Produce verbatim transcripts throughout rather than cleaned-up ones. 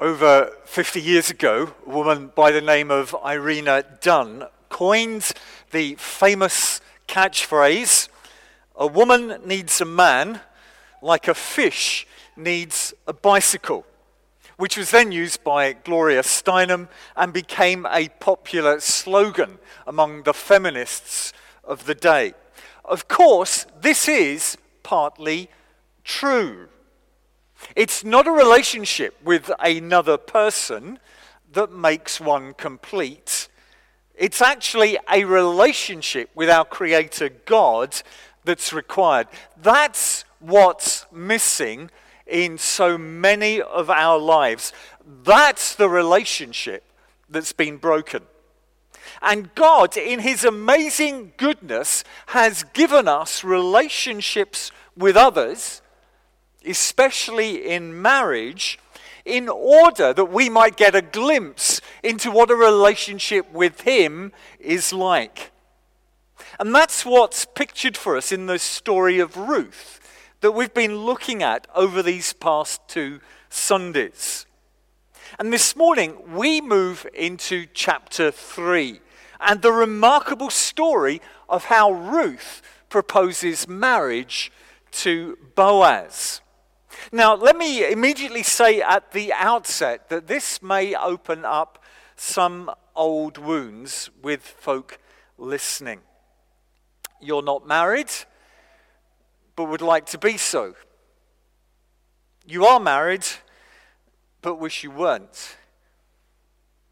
Over fifty years ago, a woman by the name of Irina Dunn coined the famous catchphrase, "A woman needs a man like a fish needs a bicycle," which was then used by Gloria Steinem and became a popular slogan among the feminists of the day. Of course, this is partly true. It's not a relationship with another person that makes one complete. It's actually a relationship with our Creator God that's required. That's what's missing in so many of our lives. That's the relationship that's been broken. And God, in his amazing goodness, has given us relationships with others, especially in marriage, in order that we might get a glimpse into what a relationship with him is like. And that's what's pictured for us in the story of Ruth that we've been looking at over these past two Sundays. And this morning, we move into chapter three and the remarkable story of how Ruth proposes marriage to Boaz. Now, let me immediately say at the outset that this may open up some old wounds with folk listening. You're not married, but would like to be so. You are married, but wish you weren't.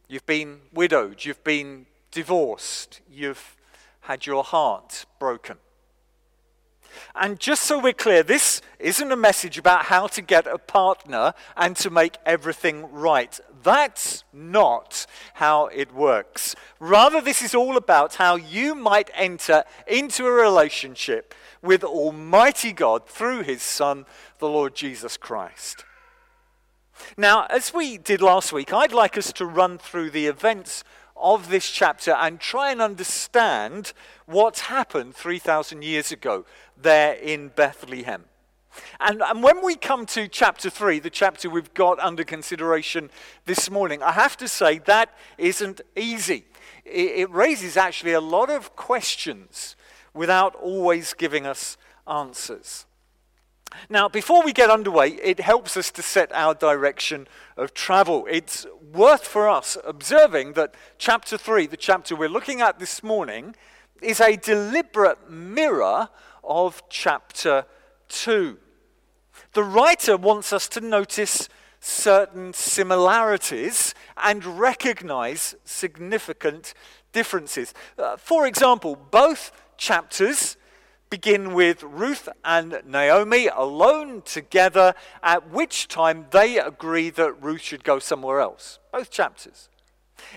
You've been widowed, you've been divorced, you've had your heart broken. And just so we're clear, this isn't a message about how to get a partner and to make everything right. That's not how it works. Rather, this is all about how you might enter into a relationship with Almighty God through his Son, the Lord Jesus Christ. Now, as we did last week, I'd like us to run through the events of this chapter and try and understand what happened three thousand years ago there in Bethlehem. And, and when we come to chapter three, the chapter we've got under consideration this morning, I have to say that isn't easy. It, it raises actually a lot of questions without always giving us answers. Now, before we get underway, it helps us to set our direction of travel. It's worth for us observing that chapter three, the chapter we're looking at this morning, is a deliberate mirror of chapter two. The writer wants us to notice certain similarities and recognize significant differences. Uh, for example, both chapters begin with Ruth and Naomi alone together, at which time they agree that Ruth should go somewhere else. Both chapters.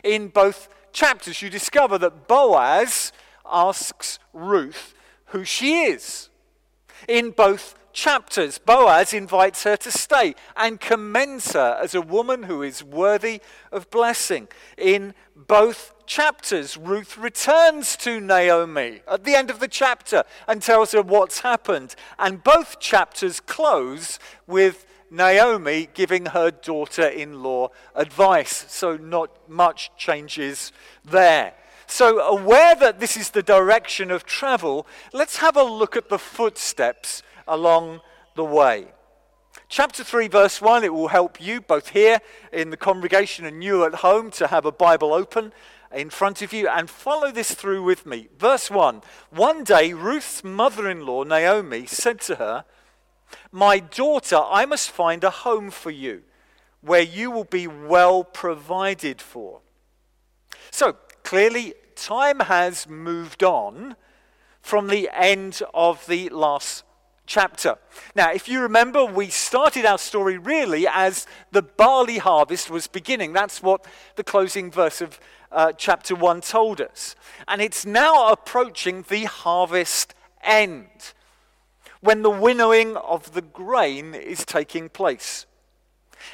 In both chapters, you discover that Boaz asks Ruth who she is. In both chapters, Boaz invites her to stay and commends her as a woman who is worthy of blessing. In both chapters, Ruth returns to Naomi at the end of the chapter and tells her what's happened. And both chapters close with Naomi giving her daughter-in-law advice. So not much changes there. So aware that this is the direction of travel, let's have a look at the footsteps along the way. Chapter three, verse one, it will help you both here in the congregation and you at home to have a Bible open in front of you and follow this through with me. Verse one, one day Ruth's mother-in-law, Naomi, said to her, "My daughter, I must find a home for you where you will be well provided for." So clearly, time has moved on from the end of the last chapter. Now, if you remember, we started our story really as the barley harvest was beginning. That's what the closing verse of uh, chapter one told us. And it's now approaching the harvest end, when the winnowing of the grain is taking place.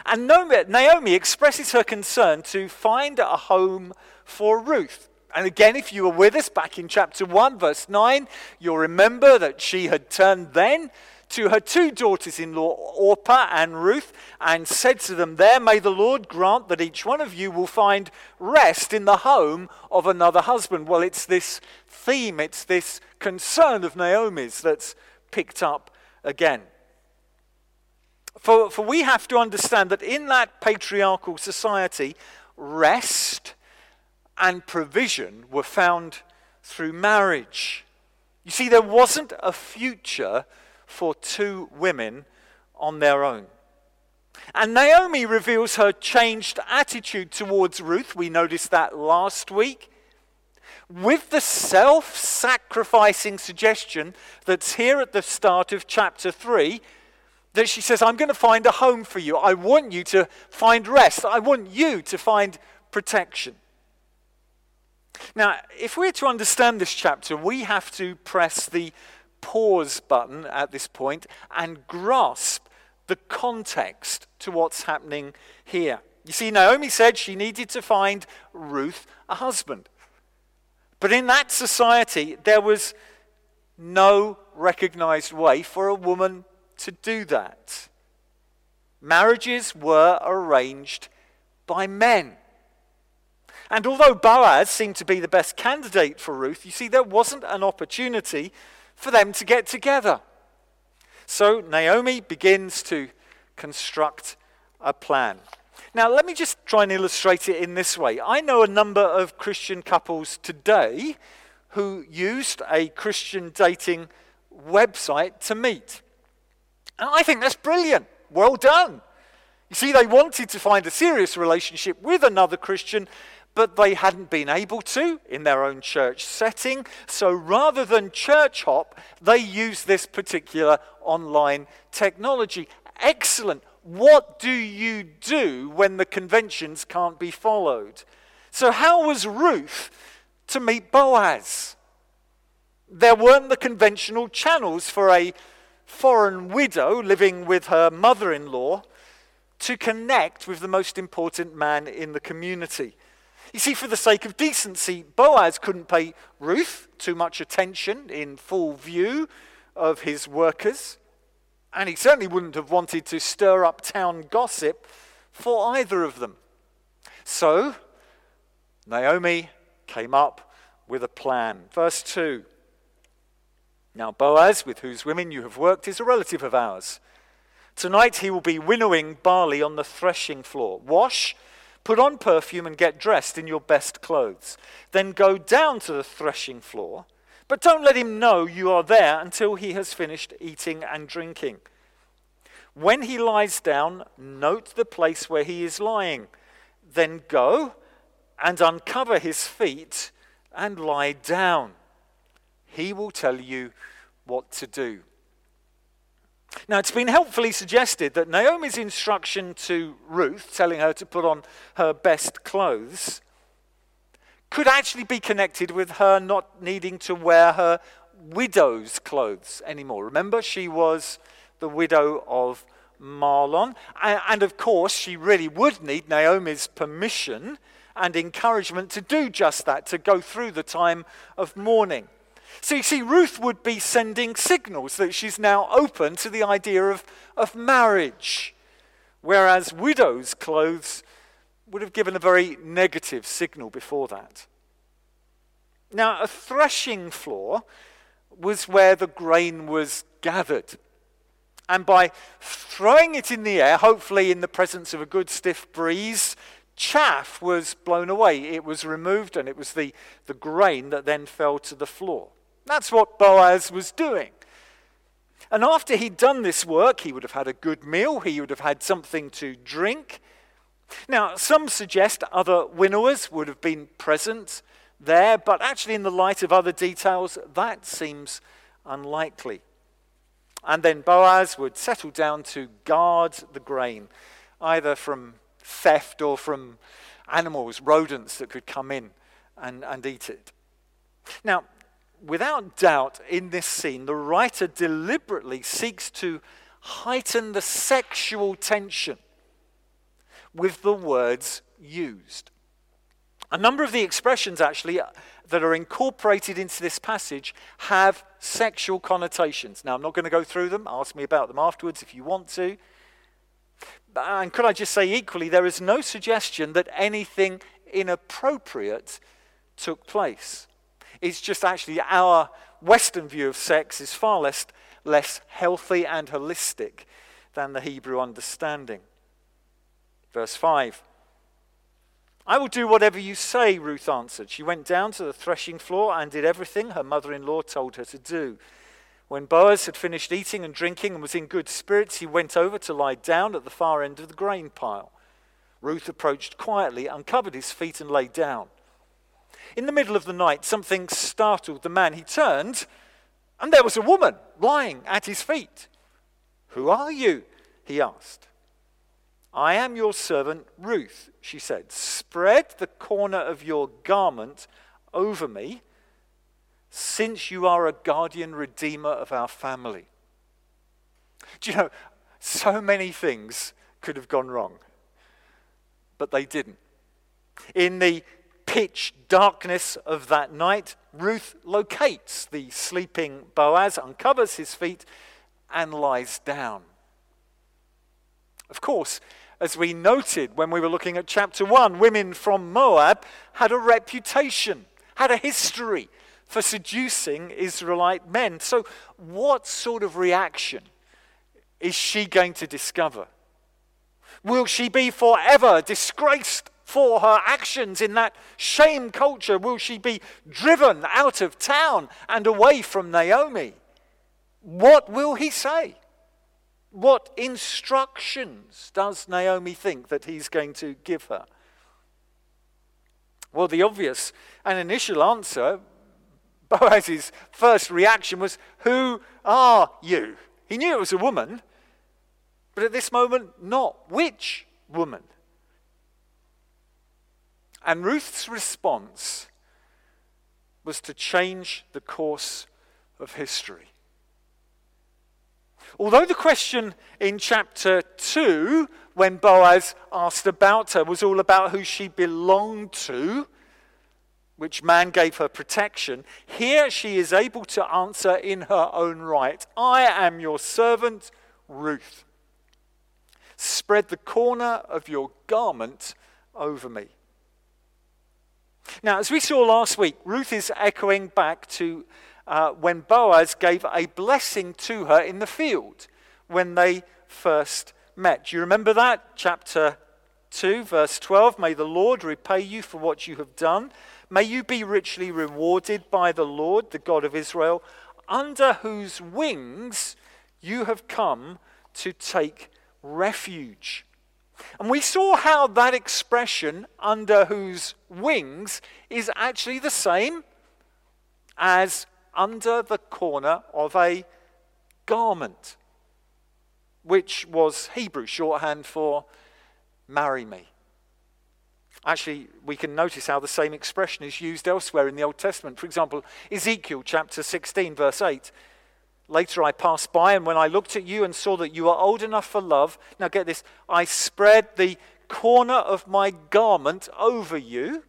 And Naomi expresses her concern to find a home for Ruth. And again, if you were with us back in chapter one, verse nine, you'll remember that she had turned then to her two daughters-in-law, Orpah and Ruth, and said to them, "There may the Lord grant that each one of you will find rest in the home of another husband." Well, it's this theme, it's this concern of Naomi's that's picked up again. For, for we have to understand that in that patriarchal society, rest and provision were found through marriage. You see, there wasn't a future for two women on their own. And Naomi reveals her changed attitude towards Ruth. We noticed that last week. With the self-sacrificing suggestion that's here at the start of chapter three, that she says, "I'm going to find a home for you. I want you to find rest. I want you to find protection." Now, if we're to understand this chapter, we have to press the pause button at this point and grasp the context to what's happening here. You see, Naomi said she needed to find Ruth a husband. But in that society, there was no recognized way for a woman to do that. Marriages were arranged by men. And although Boaz seemed to be the best candidate for Ruth, you see, there wasn't an opportunity for them to get together. So Naomi begins to construct a plan. Now, let me just try and illustrate it in this way. I know a number of Christian couples today who used a Christian dating website to meet. And I think that's brilliant. Well done. You see, they wanted to find a serious relationship with another Christian, but they hadn't been able to in their own church setting. So rather than church hop, they used this particular online technology. Excellent. What do you do when the conventions can't be followed? So how was Ruth to meet Boaz? There weren't the conventional channels for a foreign widow living with her mother-in-law to connect with the most important man in the community. You see, for the sake of decency, Boaz couldn't pay Ruth too much attention in full view of his workers, and he certainly wouldn't have wanted to stir up town gossip for either of them. So, Naomi came up with a plan. Verse two. "Now Boaz, with whose women you have worked, is a relative of ours. Tonight he will be winnowing barley on the threshing floor. Wash, put on perfume, and get dressed in your best clothes. Then go down to the threshing floor, but don't let him know you are there until he has finished eating and drinking. When he lies down, note the place where he is lying. Then go and uncover his feet and lie down. He will tell you what to do." Now, it's been helpfully suggested that Naomi's instruction to Ruth, telling her to put on her best clothes, could actually be connected with her not needing to wear her widow's clothes anymore. Remember, she was the widow of Mahlon. And of course, she really would need Naomi's permission and encouragement to do just that, to go through the time of mourning. So you see, Ruth would be sending signals that she's now open to the idea of, of marriage, whereas widow's clothes would have given a very negative signal before that. Now, a threshing floor was where the grain was gathered. And by throwing it in the air, hopefully in the presence of a good stiff breeze, chaff was blown away. It was removed, and it was the, the grain that then fell to the floor. That's what Boaz was doing. And after he'd done this work, he would have had a good meal. He would have had something to drink. Now, some suggest other winnowers would have been present there, but actually in the light of other details, that seems unlikely. And then Boaz would settle down to guard the grain, either from theft or from animals, rodents that could come in and, and eat it. Now, without doubt, in this scene, the writer deliberately seeks to heighten the sexual tension with the words used. A number of the expressions, actually, that are incorporated into this passage have sexual connotations. Now, I'm not going to go through them. Ask me about them afterwards if you want to. And could I just say equally, there is no suggestion that anything inappropriate took place. It's just actually our Western view of sex is far less, less healthy and holistic than the Hebrew understanding. Verse five. I will do whatever you say, Ruth answered. She went down to the threshing floor and did everything her mother-in-law told her to do. When Boaz had finished eating and drinking and was in good spirits, he went over to lie down at the far end of the grain pile. Ruth approached quietly, uncovered his feet and lay down. In the middle of the night, something startled the man. He turned, and there was a woman lying at his feet. Who are you? He asked. I am your servant Ruth, she said. Spread the corner of your garment over me, since you are a guardian redeemer of our family. Do you know, so many things could have gone wrong, but they didn't. In the pitch darkness of that night, Ruth locates the sleeping Boaz, uncovers his feet, and lies down. Of course, as we noted when we were looking at chapter one, women from Moab had a reputation, had a history for seducing Israelite men. So what sort of reaction is she going to discover? Will she be forever disgraced for her actions in that shame culture? Will she be driven out of town and away from Naomi? What will he say? What instructions does Naomi think that he's going to give her? Well, the obvious and initial answer, Boaz's first reaction was, who are you? He knew it was a woman, but at this moment, not which woman? And Ruth's response was to change the course of history. Although the question in chapter two, when Boaz asked about her, was all about who she belonged to, which man gave her protection, here she is able to answer in her own right. I am your servant, Ruth. Spread the corner of your garment over me. Now, as we saw last week, Ruth is echoing back to Uh, when Boaz gave a blessing to her in the field when they first met. Do you remember that? Chapter two, verse twelve. May the Lord repay you for what you have done. May you be richly rewarded by the Lord, the God of Israel, under whose wings you have come to take refuge. And we saw how that expression, under whose wings, is actually the same as under the corner of a garment, which was Hebrew shorthand for marry me. Actually, we can notice how the same expression is used elsewhere in the Old Testament. For example, Ezekiel chapter sixteen, verse eight. Later I passed by, and when I looked at you and saw that you are old enough for love, now get this, I spread the corner of my garment over you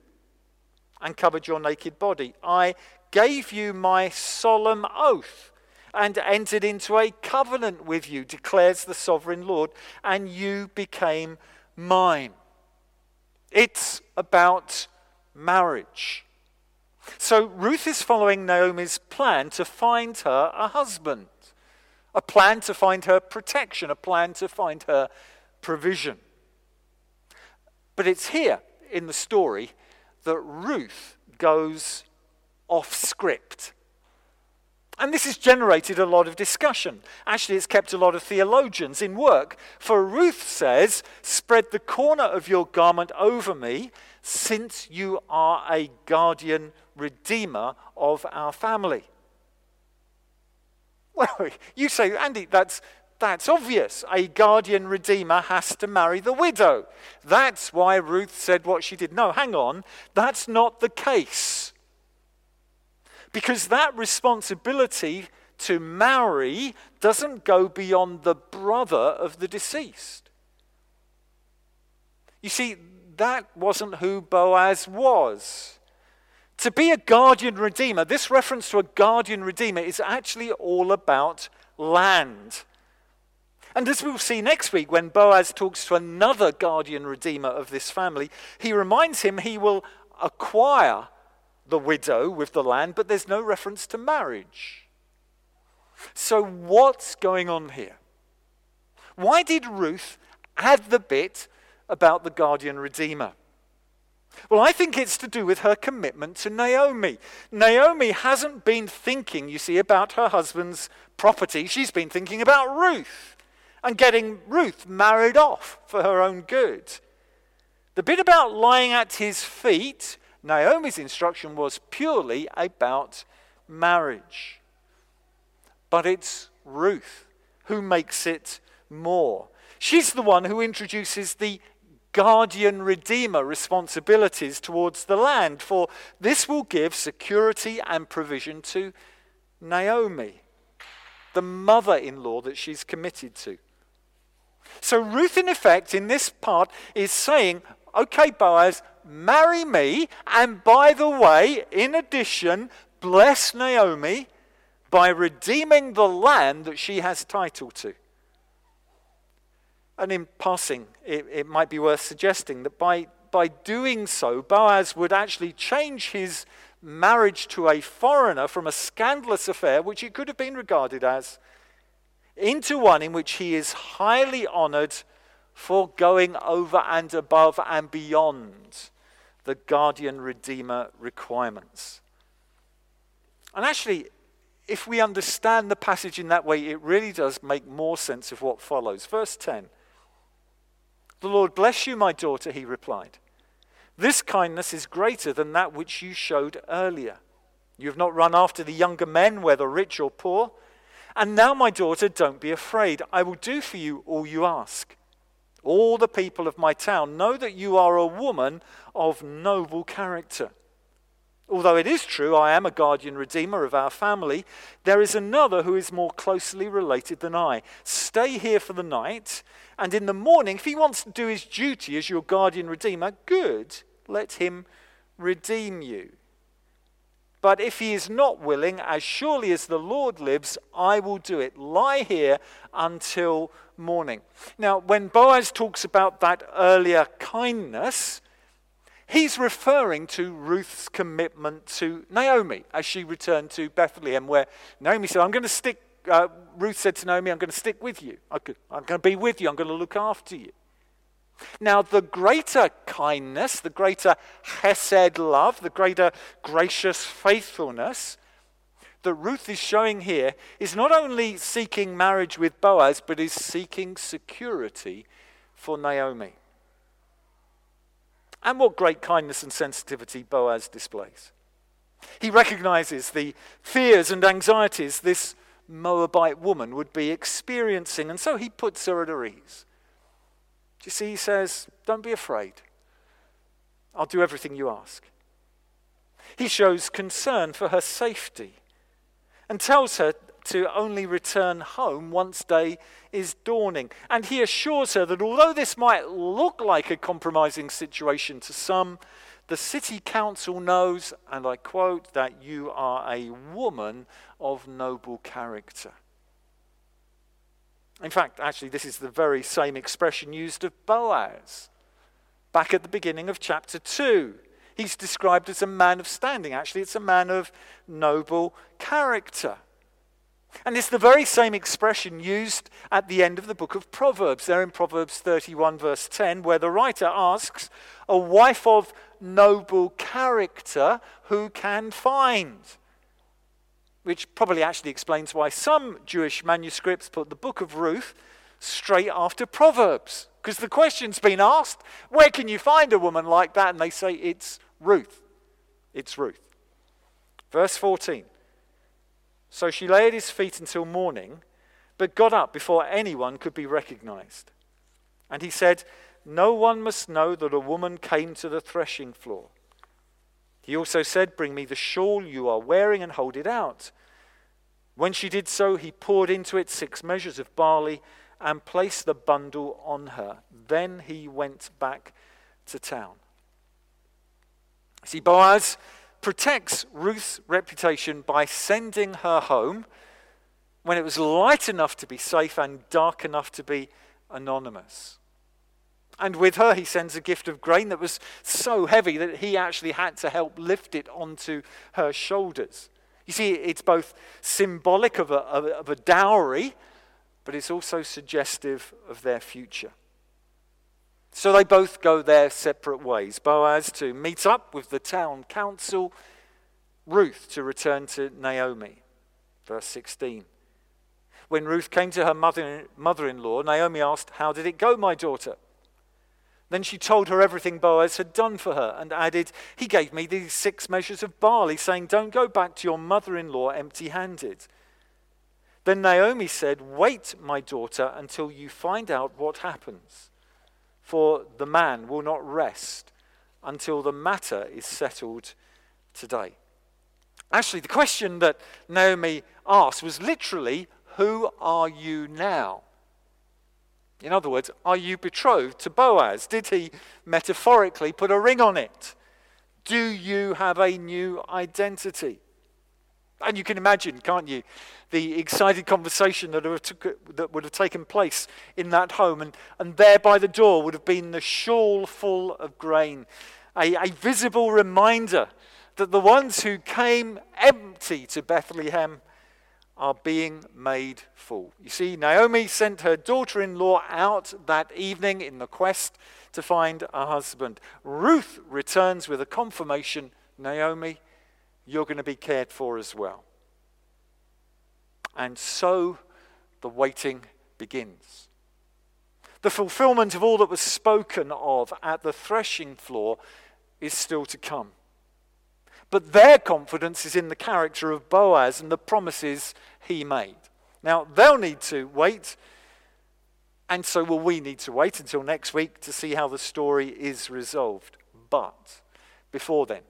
and covered your naked body. I gave you my solemn oath and entered into a covenant with you, declares the sovereign Lord, and you became mine. It's about marriage. So Ruth is following Naomi's plan to find her a husband, a plan to find her protection, a plan to find her provision. But it's here in the story that Ruth goes off script. And this has generated a lot of discussion. Actually, it's kept a lot of theologians in work. For Ruth says, spread the corner of your garment over me, since you are a guardian redeemer of our family. Well, you say, Andy, that's that's obvious. A guardian redeemer has to marry the widow. That's why Ruth said what she did. No, hang on. That's not the case. Because that responsibility to marry doesn't go beyond the brother of the deceased. You see, that wasn't who Boaz was. To be a guardian redeemer, this reference to a guardian redeemer is actually all about land. And as we'll see next week, when Boaz talks to another guardian redeemer of this family, he reminds him he will acquire the widow with the land, but there's no reference to marriage. So what's going on here? Why did Ruth add the bit about the guardian redeemer? Well, I think it's to do with her commitment to Naomi. Naomi hasn't been thinking, you see, about her husband's property. She's been thinking about Ruth and getting Ruth married off for her own good. The bit about lying at his feet, Naomi's instruction was purely about marriage. But it's Ruth who makes it more. She's the one who introduces the guardian redeemer responsibilities towards the land, for this will give security and provision to Naomi, the mother-in-law that she's committed to. So Ruth, in effect, in this part, is saying, okay, Boaz, marry me, and by the way, in addition, bless Naomi by redeeming the land that she has title to. And in passing, it, it might be worth suggesting that by, by doing so, Boaz would actually change his marriage to a foreigner from a scandalous affair, which it could have been regarded as, into one in which he is highly honoured for going over and above and beyond the guardian redeemer requirements. And actually, if we understand the passage in that way, it really does make more sense of what follows. Verse ten, "The Lord bless you, my daughter," he replied. "This kindness is greater than that which you showed earlier. You have not run after the younger men, whether rich or poor. And now, my daughter, don't be afraid. I will do for you all you ask. All the people of my town know that you are a woman of noble character. Although it is true I am a guardian redeemer of our family, there is another who is more closely related than I. Stay here for the night, and in the morning, if he wants to do his duty as your guardian redeemer, good, let him redeem you. But if he is not willing, as surely as the Lord lives, I will do it. Lie here until morning." Now, when Boaz talks about that earlier kindness, he's referring to Ruth's commitment to Naomi as she returned to Bethlehem, where Naomi said, I'm going to stick, uh, Ruth said to Naomi, I'm going to stick with you. I'm going to be with you. I'm going to look after you. Now, the greater kindness, the greater chesed love, the greater gracious faithfulness that Ruth is showing here is not only seeking marriage with Boaz, but is seeking security for Naomi. And what great kindness and sensitivity Boaz displays. He recognizes the fears and anxieties this Moabite woman would be experiencing, and so he puts her at her ease. You see, he says, don't be afraid. I'll do everything you ask. He shows concern for her safety and tells her to only return home once day is dawning. And he assures her that although this might look like a compromising situation to some, the city council knows, and I quote, that you are a woman of noble character. In fact, actually, this is the very same expression used of Boaz. Back at the beginning of chapter two, he's described as a man of standing. Actually, it's a man of noble character. And it's the very same expression used at the end of the book of Proverbs, there in Proverbs thirty-one, verse ten, where the writer asks, a wife of noble character who can find? Which probably actually explains why some Jewish manuscripts put the book of Ruth straight after Proverbs. Because the question's been asked, where can you find a woman like that? And they say, it's Ruth. It's Ruth. Verse fourteen. So she lay at his feet until morning, but got up before anyone could be recognized. And he said, no one must know that a woman came to the threshing floor. He also said, bring me the shawl you are wearing and hold it out. When she did so, he poured into it six measures of barley and placed the bundle on her. Then he went back to town. See, Boaz protects Ruth's reputation by sending her home when it was light enough to be safe and dark enough to be anonymous. And with her, he sends a gift of grain that was so heavy that he actually had to help lift it onto her shoulders. You see, it's both symbolic of a, of a dowry, but it's also suggestive of their future. So they both go their separate ways. Boaz to meet up with the town council, Ruth to return to Naomi. Verse sixteen. When Ruth came to her mother, mother-in-law, Naomi asked, "How did it go, my daughter?" Then she told her everything Boaz had done for her and added, "He gave me these six measures of barley, saying, 'Don't go back to your mother-in-law empty-handed.'" Then Naomi said, "Wait, my daughter, until you find out what happens. For the man will not rest until the matter is settled today." Actually, the question that Naomi asked was literally, "Who are you now?" In other words, are you betrothed to Boaz? Did he metaphorically put a ring on it? Do you have a new identity? And you can imagine, can't you, the excited conversation that would have taken place in that home. And, and there by the door would have been the shawl full of grain, a, a visible reminder that the ones who came empty to Bethlehem are being made full. You see, Naomi sent her daughter-in-law out that evening in the quest to find a husband. Ruth returns with a confirmation, "Naomi, you're going to be cared for as well." And so the waiting begins. The fulfillment of all that was spoken of at the threshing floor is still to come. But their confidence is in the character of Boaz and the promises he made. Now, they'll need to wait, and so will we need to wait until next week to see how the story is resolved. But before then,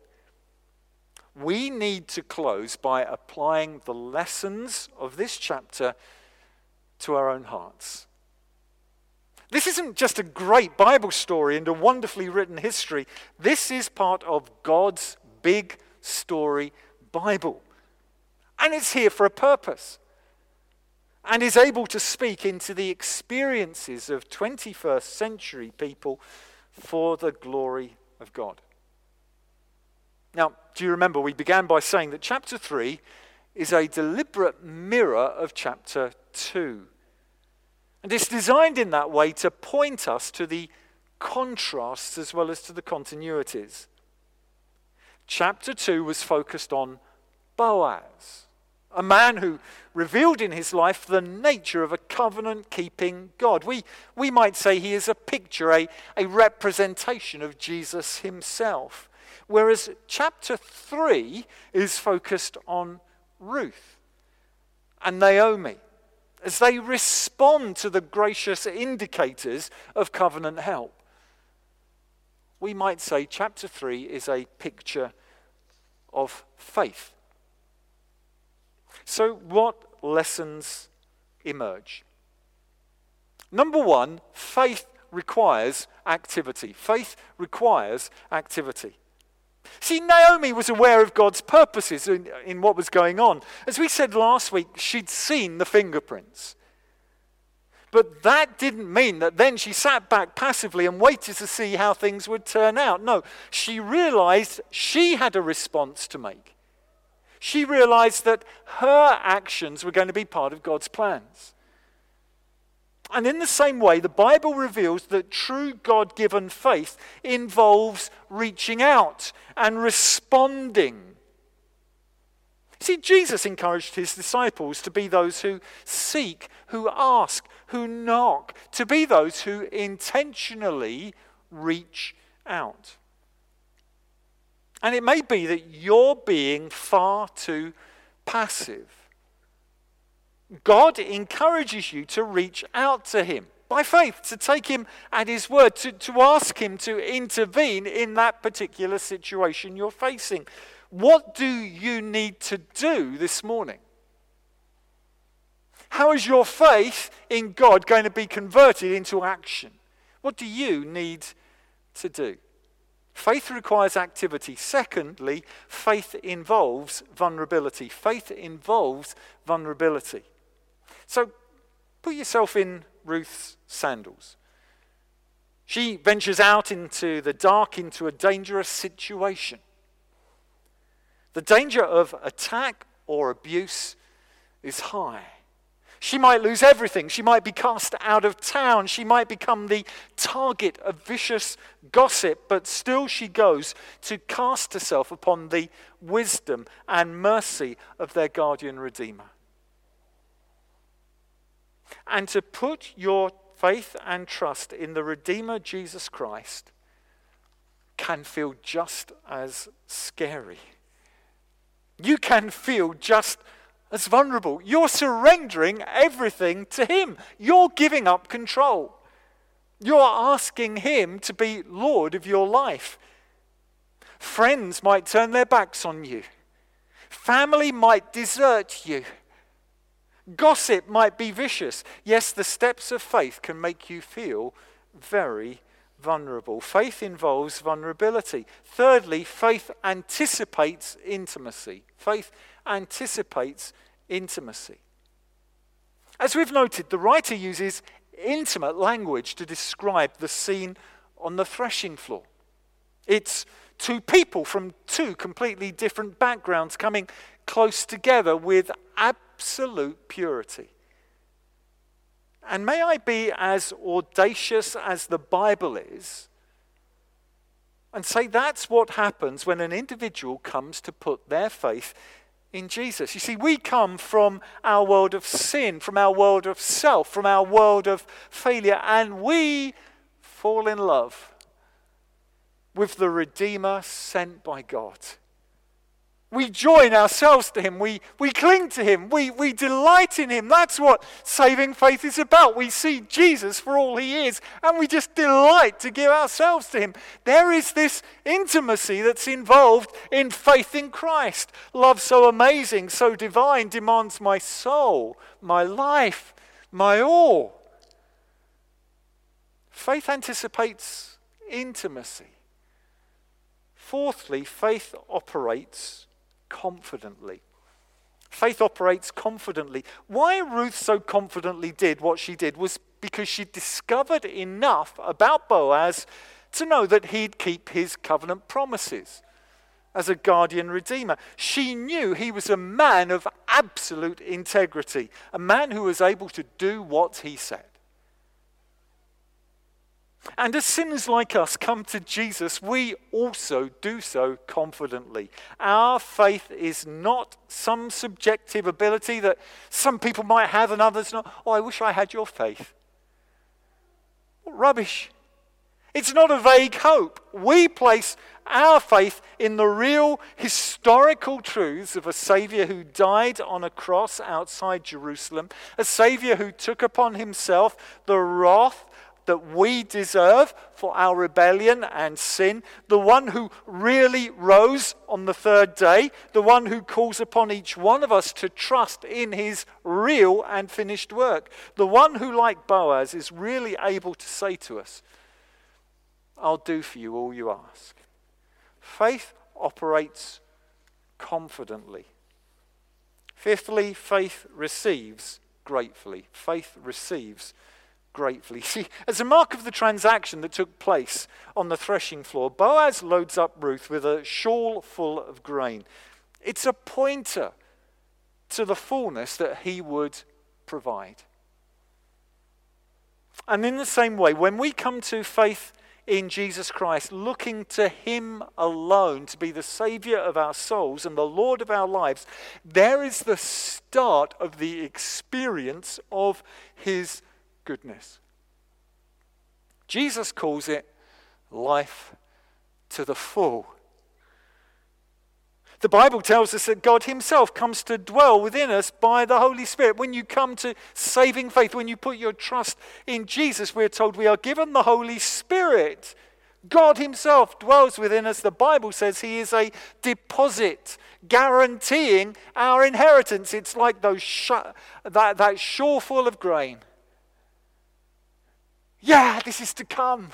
we need to close by applying the lessons of this chapter to our own hearts. This isn't just a great Bible story and a wonderfully written history. This is part of God's big story Bible, and it's here for a purpose and is able to speak into the experiences of twenty-first century people for the glory of God. Now, do you remember we began by saying that chapter three is a deliberate mirror of chapter two, and it's designed in that way to point us to the contrasts as well as to the continuities. Chapter two was focused on Boaz, a man who revealed in his life the nature of a covenant-keeping God. We, we might say he is a picture, a, a representation of Jesus himself. Whereas chapter three is focused on Ruth and Naomi as they respond to the gracious indicators of covenant help. We might say chapter three is a picture of faith. So what lessons emerge? Number one, faith requires activity. Faith requires activity. See, Naomi was aware of God's purposes in, in what was going on. As we said last week, she'd seen the fingerprints. But that didn't mean that then she sat back passively and waited to see how things would turn out. No, she realized she had a response to make. She realized that her actions were going to be part of God's plans. And in the same way, the Bible reveals that true God-given faith involves reaching out and responding. See, Jesus encouraged his disciples to be those who seek, who ask, who knock, to be those who intentionally reach out. And it may be that you're being far too passive. God encourages you to reach out to him by faith, to take him at his word, to, to ask him to intervene in that particular situation you're facing. What do you need to do this morning? How is your faith in God going to be converted into action? What do you need to do? Faith requires activity. Secondly, faith involves vulnerability. Faith involves vulnerability. So put yourself in Ruth's sandals. She ventures out into the dark, into a dangerous situation. The danger of attack or abuse is high. She might lose everything. She might be cast out of town. She might become the target of vicious gossip, but still she goes to cast herself upon the wisdom and mercy of their guardian Redeemer. And to put your faith and trust in the Redeemer, Jesus Christ, can feel just as scary. You can feel just as vulnerable. You're surrendering everything to him. You're giving up control. You're asking him to be Lord of your life. Friends might turn their backs on you. Family might desert you. Gossip might be vicious. Yes, the steps of faith can make you feel very vulnerable. Faith involves vulnerability. Thirdly, faith anticipates intimacy. Faith anticipates intimacy. As we've noted, the writer uses intimate language to describe the scene on the threshing floor. It's two people from two completely different backgrounds coming close together with absolute purity. And may I be as audacious as the Bible is and say that's what happens when an individual comes to put their faith in Jesus. You see, we come from our world of sin, from our world of self, from our world of failure, and we fall in love with the Redeemer sent by God. We join ourselves to him. We, we cling to him. We, we delight in him. That's what saving faith is about. We see Jesus for all he is, and we just delight to give ourselves to him. There is this intimacy that's involved in faith in Christ. Love so amazing, so divine, demands my soul, my life, my all. Faith anticipates intimacy. Fourthly, faith operates confidently. Faith operates confidently. Why Ruth so confidently did what she did was because she discovered enough about Boaz to know that he'd keep his covenant promises as a guardian redeemer. She knew he was a man of absolute integrity, a man who was able to do what he said. And as sinners like us come to Jesus, we also do so confidently. Our faith is not some subjective ability that some people might have and others not. Oh, I wish I had your faith. What rubbish. It's not a vague hope. We place our faith in the real historical truths of a Saviour who died on a cross outside Jerusalem, a Saviour who took upon himself the wrath that we deserve for our rebellion and sin, the one who really rose on the third day, the one who calls upon each one of us to trust in his real and finished work, the one who, like Boaz, is really able to say to us, I'll do for you all you ask. Faith operates confidently. Fifthly, faith receives gratefully. Faith receives gratefully. See, as a mark of the transaction that took place on the threshing floor, Boaz loads up Ruth with a shawl full of grain. It's a pointer to the fullness that he would provide. And in the same way, when we come to faith in Jesus Christ, looking to him alone to be the Saviour of our souls and the Lord of our lives, there is the start of the experience of his goodness. Jesus calls it life to the full. The Bible tells us that God himself comes to dwell within us by the Holy Spirit. When you come to saving faith, when you put your trust in Jesus, we're told we are given the Holy Spirit. God himself dwells within us. The Bible says he is a deposit guaranteeing our inheritance. It's like those sh- that, that shawl full of grain. Yeah, this is to come.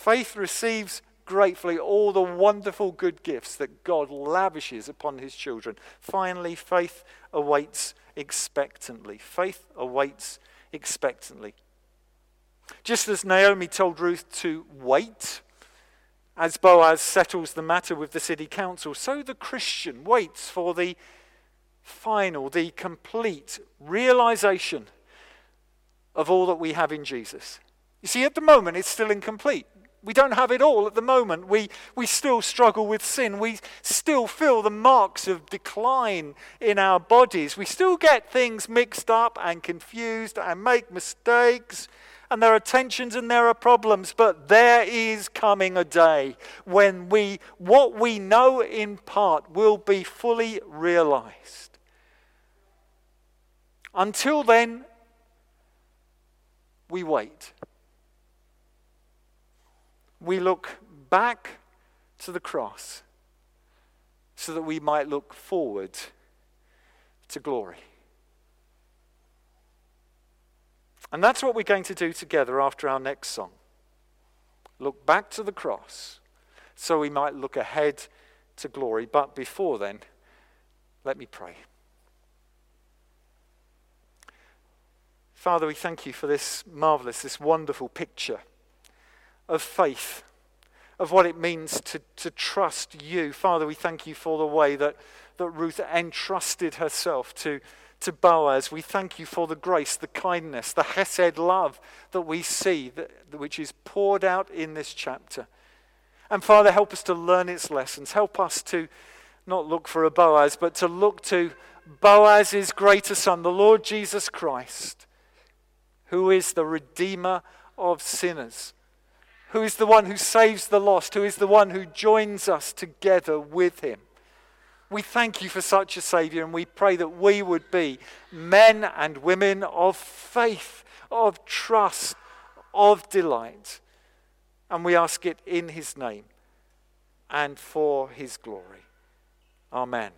Faith receives gratefully all the wonderful good gifts that God lavishes upon his children. Finally, faith awaits expectantly. Faith awaits expectantly. Just as Naomi told Ruth to wait, as Boaz settles the matter with the city council, so the Christian waits for the final, the complete realization of all that we have in Jesus. You see, at the moment, it's still incomplete. We don't have it all at the moment. We we still struggle with sin. We still feel the marks of decline in our bodies. We still get things mixed up and confused and make mistakes. And there are tensions and there are problems. But there is coming a day when we what we know in part will be fully realized. Until then, we wait. We look back to the cross so that we might look forward to glory. And that's what we're going to do together after our next song. Look back to the cross so we might look ahead to glory. But before then, let me pray. Father, we thank you for this marvelous, this wonderful picture of faith, of what it means to, to trust you. Father, we thank you for the way that, that Ruth entrusted herself to, to Boaz. We thank you for the grace, the kindness, the chesed love that we see, that, which is poured out in this chapter. And Father, help us to learn its lessons. Help us to not look for a Boaz, but to look to Boaz's greater son, the Lord Jesus Christ, who is the Redeemer of sinners, who is the one who saves the lost, who is the one who joins us together with him. We thank you for such a Saviour, and we pray that we would be men and women of faith, of trust, of delight. And we ask it in his name and for his glory. Amen.